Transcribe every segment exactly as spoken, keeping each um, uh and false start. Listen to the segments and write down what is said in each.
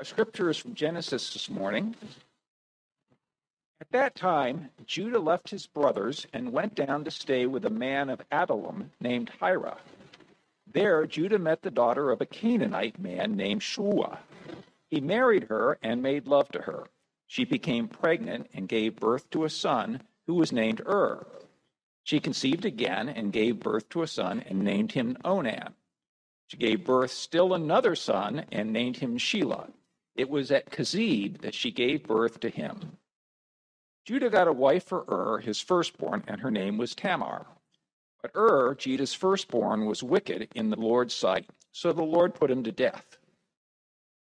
Our scripture is from Genesis this morning. At that time, Judah left his brothers and went down to stay with a man of Adullam named Hira. There, Judah met the daughter of a Canaanite man named Shua. He married her and made love to her. She became pregnant and gave birth to a son who was named Er. She conceived again and gave birth to a son and named him Onan. She gave birth still another son and named him Shelah. It was at Khazib that she gave birth to him. Judah got a wife for Er, his firstborn, and her name was Tamar. But Er, Judah's firstborn, was wicked in the Lord's sight, so the Lord put him to death.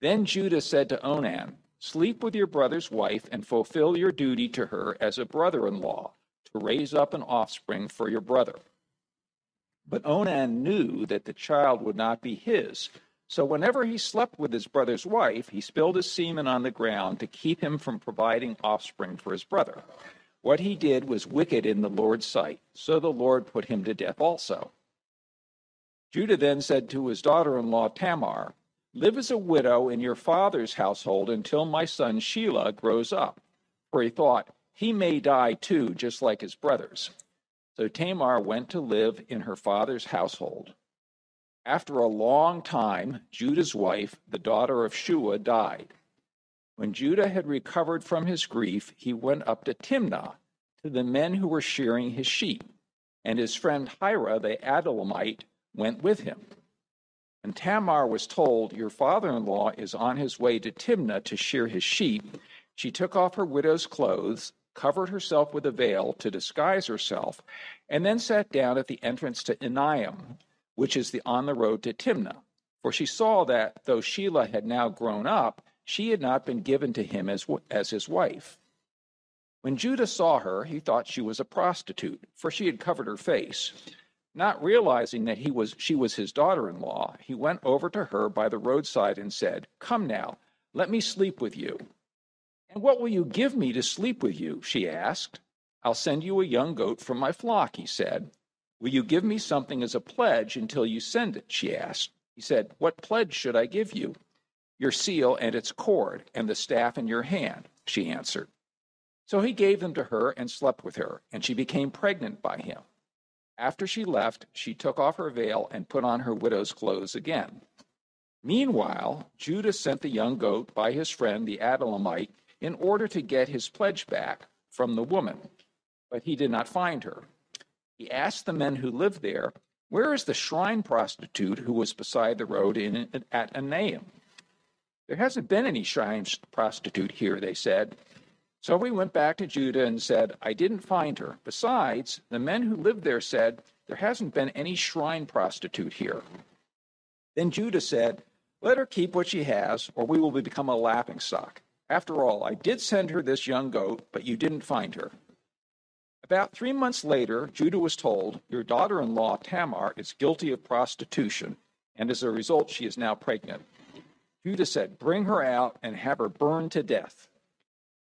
Then Judah said to Onan, "Sleep with your brother's wife and fulfill your duty to her as a brother-in-law, to raise up an offspring for your brother." But Onan knew that the child would not be his, so whenever he slept with his brother's wife, he spilled his semen on the ground to keep him from providing offspring for his brother. What he did was wicked in the Lord's sight, so the Lord put him to death also. Judah then said to his daughter-in-law Tamar, "Live as a widow in your father's household until my son Shelah grows up," for he thought, "He may die too, just like his brothers." So Tamar went to live in her father's household. After a long time, Judah's wife, the daughter of Shua, died. When Judah had recovered from his grief, he went up to Timnah, to the men who were shearing his sheep, and his friend Hira, the Adullamite, went with him. And Tamar was told, "Your father-in-law is on his way to Timnah to shear his sheep," she took off her widow's clothes, covered herself with a veil to disguise herself, and then sat down at the entrance to Enaim, which is the on the road to Timnah. For she saw that, though Shelah had now grown up, she had not been given to him as, as his wife. When Judah saw her, he thought she was a prostitute, for she had covered her face. Not realizing that he was, she was his daughter-in-law, he went over to her by the roadside and said, "Come now, let me sleep with you." "And what will you give me to sleep with you?" she asked. "I'll send you a young goat from my flock," he said. "Will you give me something as a pledge until you send it?" she asked. He said, "What pledge should I give you?" "Your seal and its cord and the staff in your hand," she answered. So he gave them to her and slept with her, and she became pregnant by him. After she left, she took off her veil and put on her widow's clothes again. Meanwhile, Judah sent the young goat by his friend the Adullamite in order to get his pledge back from the woman, but he did not find her. He asked the men who lived there, "Where is the shrine prostitute who was beside the road in, at Enaim?" "There hasn't been any shrine prostitute here," they said. "So we went back to Judah and said, 'I didn't find her. Besides, the men who lived there said, there hasn't been any shrine prostitute here.'" Then Judah said, "Let her keep what she has, or we will become a laughingstock. After all, I did send her this young goat, but you didn't find her." About three months later, Judah was told, "Your daughter-in-law Tamar is guilty of prostitution, and as a result, she is now pregnant." Judah said, "Bring her out and have her burned to death."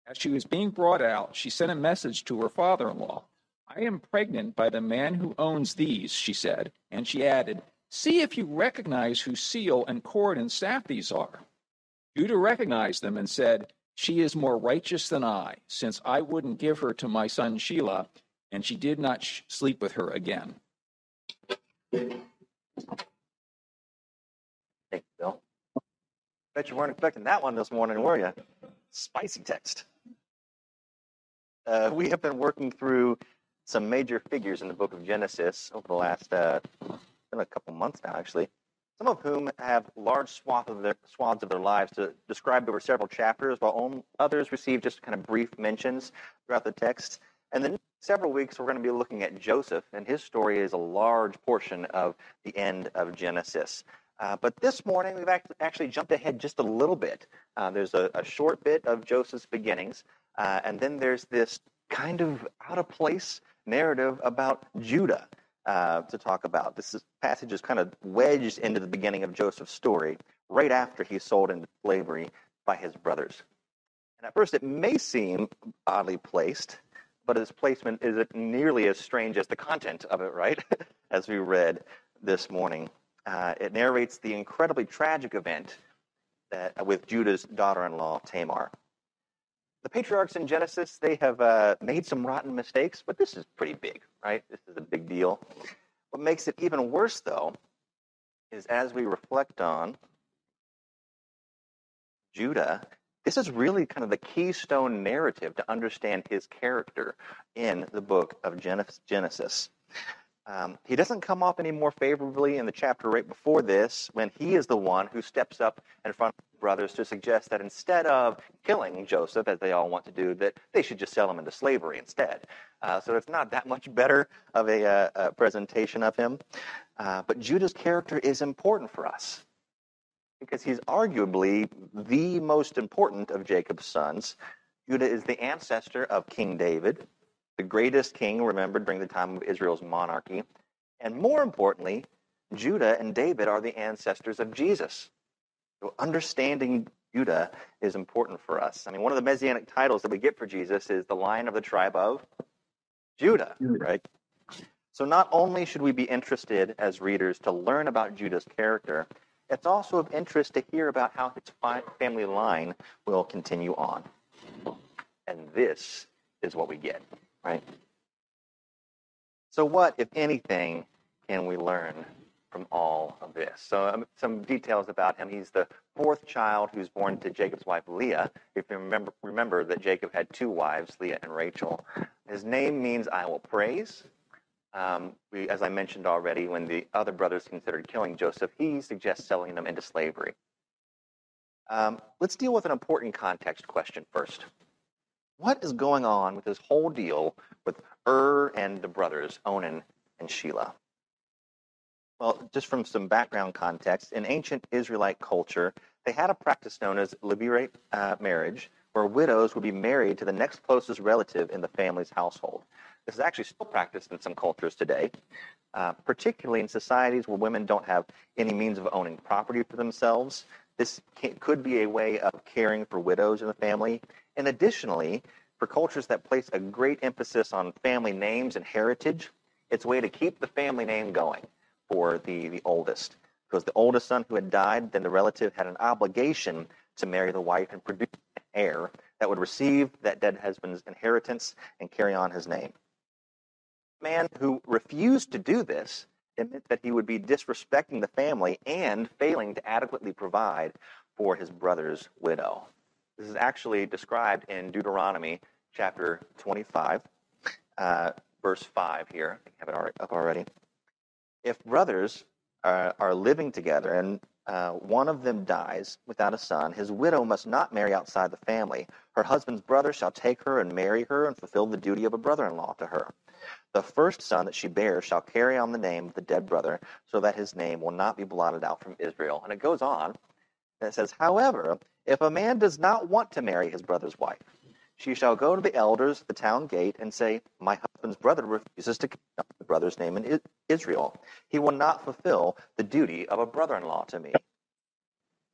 As she was being brought out, she sent a message to her father-in-law. "I am pregnant by the man who owns these," she said, and she added, "See if you recognize whose seal and cord and staff these are." Judah recognized them and said, "She is more righteous than I, since I wouldn't give her to my son Shelah," and she did not sh- sleep with her again. Thank you, Bill. Bet you weren't expecting that one this morning, were you? Spicy text. Uh, we have been working through some major figures in the book of Genesis over the last, uh, been a couple months now, actually. Some of whom have large swath of their, swaths of their lives to, described over several chapters, while on, others receive just kind of brief mentions throughout the text. And then several weeks, we're going to be looking at Joseph, and his story is a large portion of the end of Genesis. Uh, but this morning, we've act- actually jumped ahead just a little bit. Uh, there's a, a short bit of Joseph's beginnings, uh, and then there's this kind of out-of-place narrative about Judah. Uh, to talk about. This is, passage is kind of wedged into the beginning of Joseph's story, right after he's sold into slavery by his brothers. And at first it may seem oddly placed, but its placement isn't nearly as strange as the content of it, right? As we read this morning. Uh, it narrates the incredibly tragic event that with Judah's daughter-in-law, Tamar. The patriarchs in Genesis, they have uh, made some rotten mistakes, but this is pretty big, right? This is a big deal. What makes it even worse, though, is as we reflect on Judah, this is really kind of the keystone narrative to understand his character in the book of Genesis. Um, he doesn't come off any more favorably in the chapter right before this, when he is the one who steps up in front of the brothers to suggest that instead of killing Joseph, as they all want to do, that they should just sell him into slavery instead. Uh, so it's not that much better of a, uh, a presentation of him. Uh, but Judah's character is important for us, because he's arguably the most important of Jacob's sons. Judah is the ancestor of King David, the greatest king remembered during the time of Israel's monarchy. And more importantly, Judah and David are the ancestors of Jesus. So understanding Judah is important for us. I mean, one of the Messianic titles that we get for Jesus is the Lion of the Tribe of Judah, right? So not only should we be interested as readers to learn about Judah's character, it's also of interest to hear about how his family line will continue on. And this is what we get. Right? So what, if anything, can we learn from all of this? So um, some details about him. He's the fourth child who's born to Jacob's wife, Leah. If you remember, remember that Jacob had two wives, Leah and Rachel. His name means I will praise. Um, we, as I mentioned already, when the other brothers considered killing Joseph, he suggests selling them into slavery. Um, let's deal with an important context question first. What is going on with this whole deal with Er and the brothers, Onan and Shelah? Well, just from some background context, in ancient Israelite culture, they had a practice known as levirate uh, marriage, where widows would be married to the next closest relative in the family's household. This is actually still practiced in some cultures today, uh, particularly in societies where women don't have any means of owning property for themselves. This can, could be a way of caring for widows in the family. And additionally, for cultures that place a great emphasis on family names and heritage, it's a way to keep the family name going for the, the oldest. Because the oldest son who had died, then the relative had an obligation to marry the wife and produce an heir that would receive that dead husband's inheritance and carry on his name. The man who refused to do this, it meant that he would be disrespecting the family and failing to adequately provide for his brother's widow. This is actually described in Deuteronomy chapter twenty-five, uh, verse five here. I have it up already. If brothers are, are living together and uh, one of them dies without a son, his widow must not marry outside the family. Her husband's brother shall take her and marry her and fulfill the duty of a brother-in-law to her. The first son that she bears shall carry on the name of the dead brother, so that his name will not be blotted out from Israel. And it goes on, and it says, however, if a man does not want to marry his brother's wife, she shall go to the elders of the town gate and say, my husband's brother refuses to keep up the brother's name in Israel. He will not fulfill the duty of a brother-in-law to me.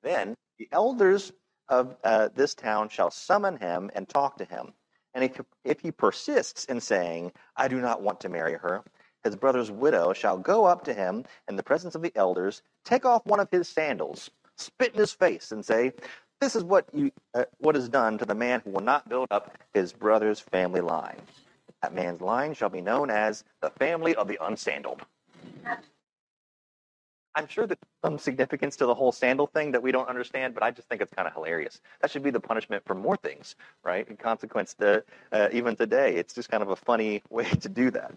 Then the elders of uh, this town shall summon him and talk to him. And if, if he persists in saying, I do not want to marry her, his brother's widow shall go up to him in the presence of the elders, take off one of his sandals, spit in his face, and say, this is what you uh, what is done to the man who will not build up his brother's family line. That man's line shall be known as the family of the unsandaled. I'm sure there's some significance to the whole sandal thing that we don't understand, but I just think it's kind of hilarious. That should be the punishment for more things, right? In consequence, to, uh, even today, it's just kind of a funny way to do that.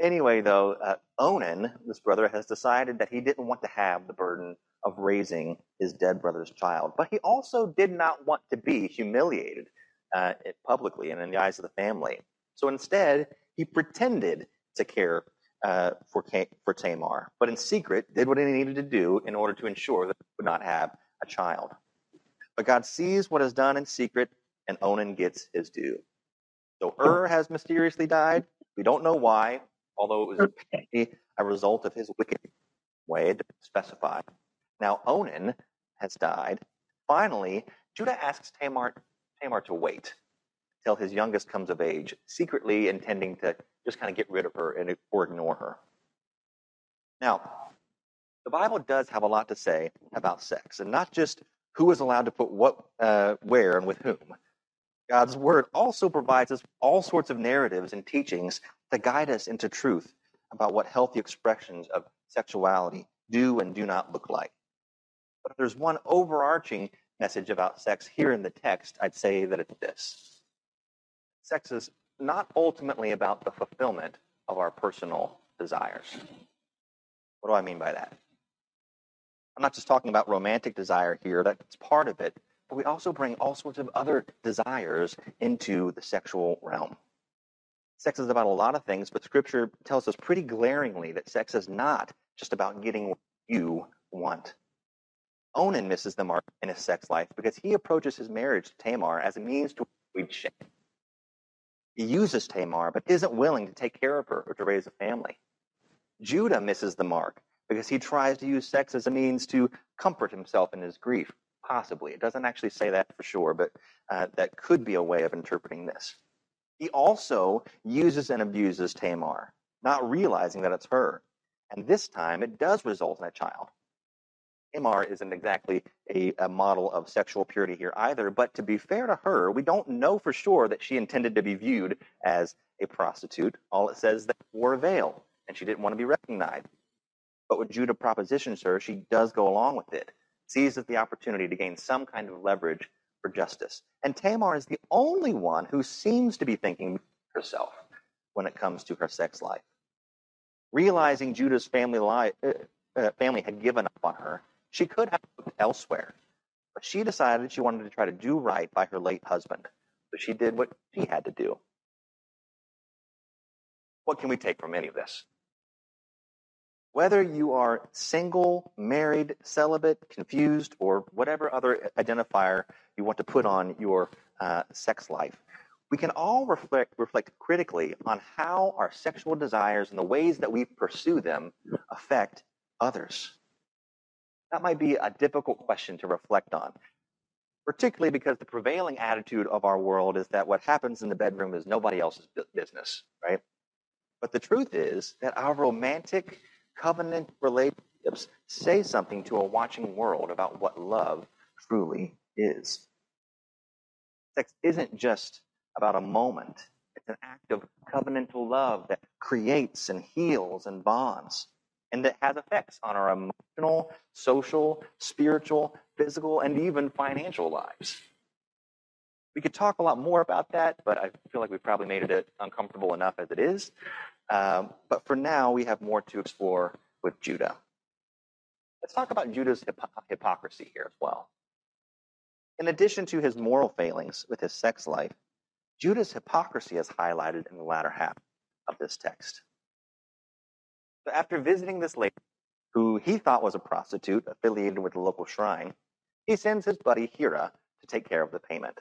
Anyway, though, uh, Onan, this brother, has decided that he didn't want to have the burden of raising his dead brother's child, but he also did not want to be humiliated uh, publicly and in the eyes of the family. So instead, he pretended to care Uh, for, for Tamar, but in secret did what he needed to do in order to ensure that he would not have a child. But God sees what is done in secret, and Onan gets his due. So Er has mysteriously died. We don't know why, although it was a result of his wicked way to specify. Now Onan has died. Finally, Judah asks Tamar, Tamar to wait till his youngest comes of age, secretly intending to just kind of get rid of her and or ignore her. Now, the Bible does have a lot to say about sex, and not just who was allowed to put what, uh, where, and with whom. God's word also provides us all sorts of narratives and teachings to guide us into truth about what healthy expressions of sexuality do and do not look like. But if there's one overarching message about sex here in the text, I'd say that it's this. Sex is not ultimately about the fulfillment of our personal desires. What do I mean by that? I'm not just talking about romantic desire here, that's part of it, but we also bring all sorts of other desires into the sexual realm. Sex is about a lot of things, but Scripture tells us pretty glaringly that sex is not just about getting what you want. Onan misses the mark in his sex life because he approaches his marriage to Tamar as a means to avoid shame. He uses Tamar, but isn't willing to take care of her or to raise a family. Judah misses the mark because he tries to use sex as a means to comfort himself in his grief, possibly. It doesn't actually say that for sure, but uh, that could be a way of interpreting this. He also uses and abuses Tamar, not realizing that it's her. And this time, it does result in a child. Tamar isn't exactly a, a model of sexual purity here either, but to be fair to her, we don't know for sure that she intended to be viewed as a prostitute. All it says is that she wore a veil, and she didn't want to be recognized. But when Judah propositions her, she does go along with it, seizes the opportunity to gain some kind of leverage for justice. And Tamar is the only one who seems to be thinking herself when it comes to her sex life. Realizing Judah's family, li- uh, uh, family had given up on her, she could have looked elsewhere, but she decided she wanted to try to do right by her late husband, so she did what she had to do. What can we take from any of this? Whether you are single, married, celibate, confused, or whatever other identifier you want to put on your uh, sex life, we can all reflect, reflect critically on how our sexual desires and the ways that we pursue them affect others. That might be a difficult question to reflect on, particularly because the prevailing attitude of our world is that what happens in the bedroom is nobody else's business, right? But the truth is that our romantic covenant relationships say something to a watching world about what love truly is. Sex isn't just about a moment. It's an act of covenantal love that creates and heals and bonds, and that has effects on our emotional, social, spiritual, physical, and even financial lives. We could talk a lot more about that, but I feel like we've probably made it uncomfortable enough as it is. Um, but for now, we have more to explore with Judah. Let's talk about Judah's hip- hypocrisy here as well. In addition to his moral failings with his sex life, Judah's hypocrisy is highlighted in the latter half of this text. So after visiting this lady, who he thought was a prostitute affiliated with the local shrine, he sends his buddy Hira to take care of the payment.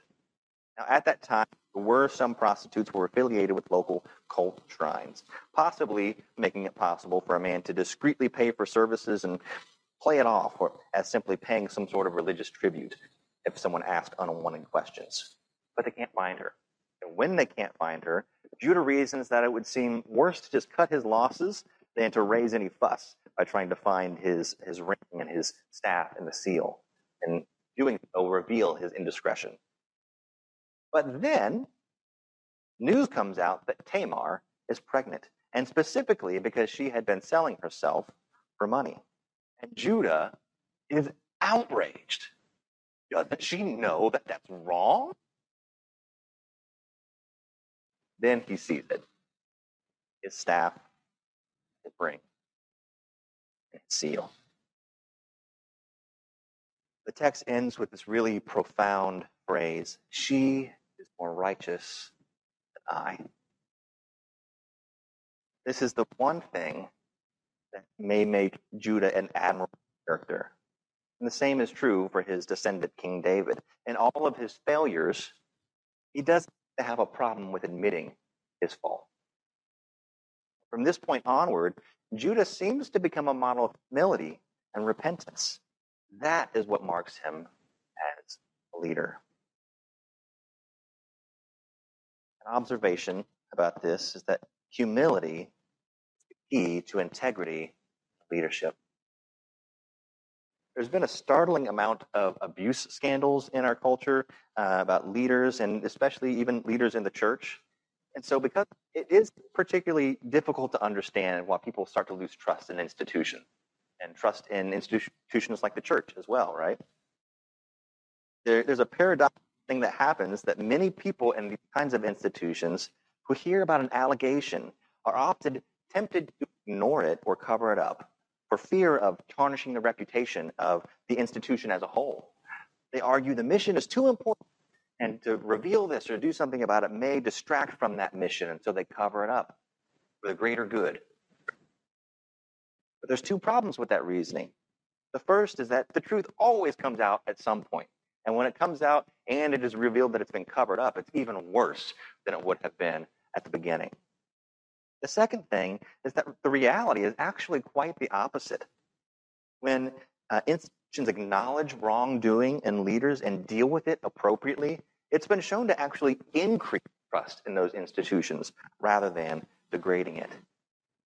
Now, at that time, there were some prostitutes who were affiliated with local cult shrines, possibly making it possible for a man to discreetly pay for services and play it off as simply paying some sort of religious tribute if someone asked unwanted questions. But they can't find her. And when they can't find her, Judah reasons that it would seem worse to just cut his losses than to raise any fuss by trying to find his, his ring and his staff and the seal, and doing so reveal his indiscretion. But then news comes out that Tamar is pregnant, and specifically because she had been selling herself for money. And Judah is outraged. Doesn't she know that that's wrong? Then he sees it. His staff, his ring, and his seal. The text ends with this really profound phrase, "She is more righteous than I." This is the one thing that may make Judah an admirable character. And the same is true for his descendant, King David. In all of his failures, he doesn't have a problem with admitting his fault. From this point onward, Judah seems to become a model of humility and repentance. That is what marks him as a leader. An observation about this is that humility is the key to integrity of leadership. There's been a startling amount of abuse scandals in our culture uh, about leaders, and especially even leaders in the church. And so because it is particularly difficult to understand why people start to lose trust in institutions, and trust in institutions like the church as well, right? There, there's a paradoxical thing that happens that many people in these kinds of institutions who hear about an allegation are often tempted to ignore it or cover it up for fear of tarnishing the reputation of the institution as a whole. They argue the mission is too important, and to reveal this or do something about it may distract from that mission, and so they cover it up for the greater good. But there's two problems with that reasoning. The first is that the truth always comes out at some point. And when it comes out and it is revealed that it's been covered up, it's even worse than it would have been at the beginning. The second thing is that the reality is actually quite the opposite. When uh, institutions acknowledge wrongdoing in leaders and deal with it appropriately, it's been shown to actually increase trust in those institutions rather than degrading it.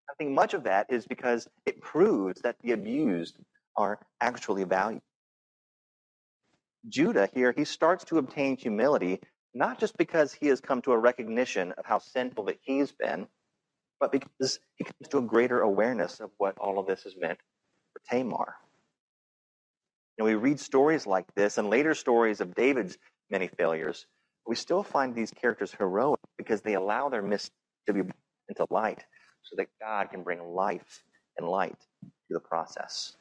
I think much of that is because it proves that the abused are actually valued. Judah here, he starts to obtain humility, not just because he has come to a recognition of how sinful that he's been, but because he comes to a greater awareness of what all of this has meant for Tamar. And we read stories like this and later stories of David's many failures. We still find these characters heroic because they allow their mistakes to be brought into light so that God can bring life and light to the process.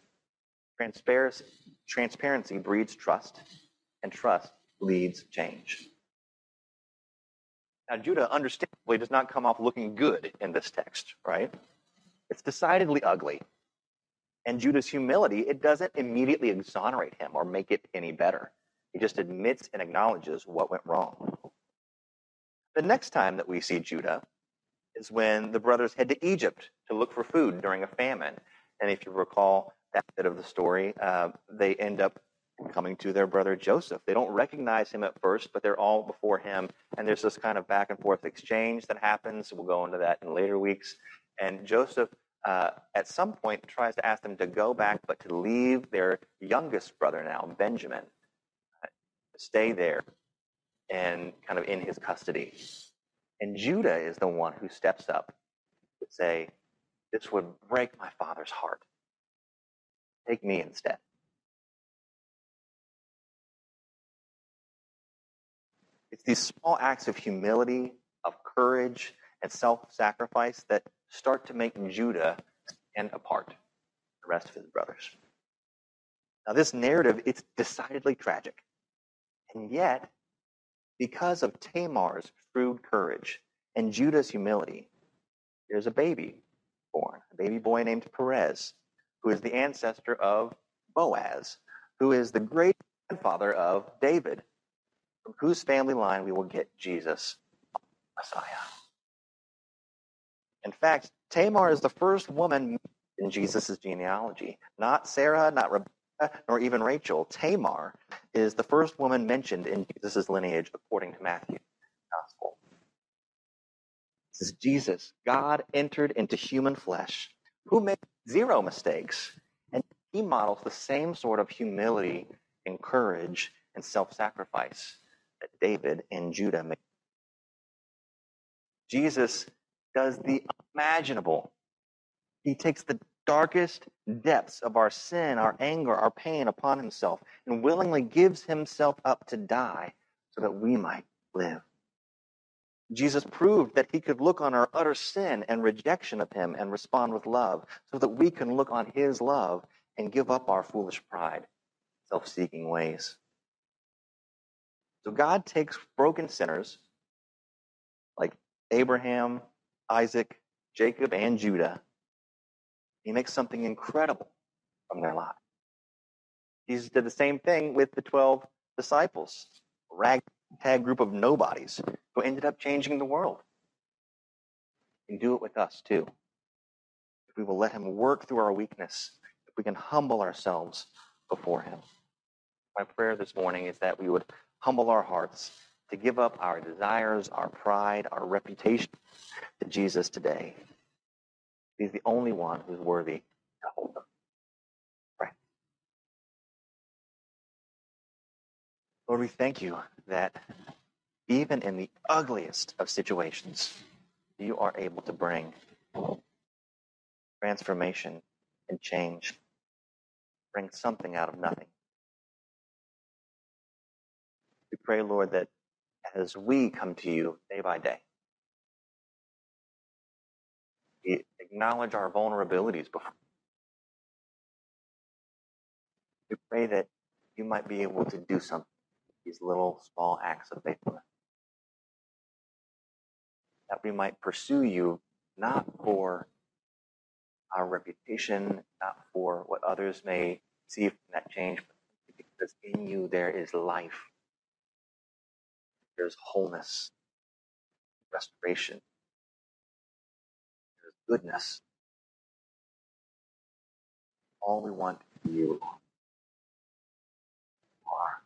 Transparency, transparency breeds trust, and trust leads change. Now, Judah, understandably, does not come off looking good in this text, right? It's decidedly ugly. And Judah's humility, it doesn't immediately exonerate him or make it any better. He just admits and acknowledges what went wrong. The next time that we see Judah is when the brothers head to Egypt to look for food during a famine. And if you recall that bit of the story, uh, they end up coming to their brother Joseph. They don't recognize him at first, but they're all before him. And there's this kind of back and forth exchange that happens. We'll go into that in later weeks. And Joseph, uh, at some point, tries to ask them to go back, but to leave their youngest brother now, Benjamin, uh, stay there and kind of in his custody. And Judah is the one who steps up to say, "This would break my father's heart. Take me instead." It's these small acts of humility, of courage, and self-sacrifice that start to make Judah stand apart from the rest of his brothers. Now, this narrative, it's decidedly tragic. And yet, because of Tamar's shrewd courage and Judah's humility, there's a baby born, a baby boy named Perez, who is the ancestor of Boaz, who is the great grandfather of David, from whose family line we will get Jesus, Messiah. In fact, Tamar is the first woman in Jesus' genealogy. Not Sarah, not Rebecca, nor even Rachel. Tamar is the first woman mentioned in Jesus' lineage according to Matthew's Gospel. This is Jesus, God entered into human flesh, who made zero mistakes, and he models the same sort of humility and courage and self-sacrifice that David and Judah made. Jesus does the unimaginable. He takes the darkest depths of our sin, our anger, our pain upon himself, and willingly gives himself up to die so that we might live. Jesus proved that he could look on our utter sin and rejection of him and respond with love, so that we can look on his love and give up our foolish pride, self-seeking ways. So God takes broken sinners like Abraham, Isaac, Jacob, and Judah. He makes something incredible from their lives. Jesus did the same thing with the twelve disciples, a ragtag group of nobodies who ended up changing the world. He can do it with us too. If we will let him work through our weakness, if we can humble ourselves before him. My prayer this morning is that we would humble our hearts to give up our desires, our pride, our reputation to Jesus today. He's the only one who's worthy to hold them. Pray. Lord, we thank you that even in the ugliest of situations, you are able to bring transformation and change. Bring something out of nothing. We pray, Lord, that as we come to you day by day, we acknowledge our vulnerabilities before. We pray that you might be able to do something with these little small acts of faithfulness. That we might pursue you not for our reputation, not for what others may see from that change, but because in you there is life, there's wholeness, restoration, there's goodness. All we want you are.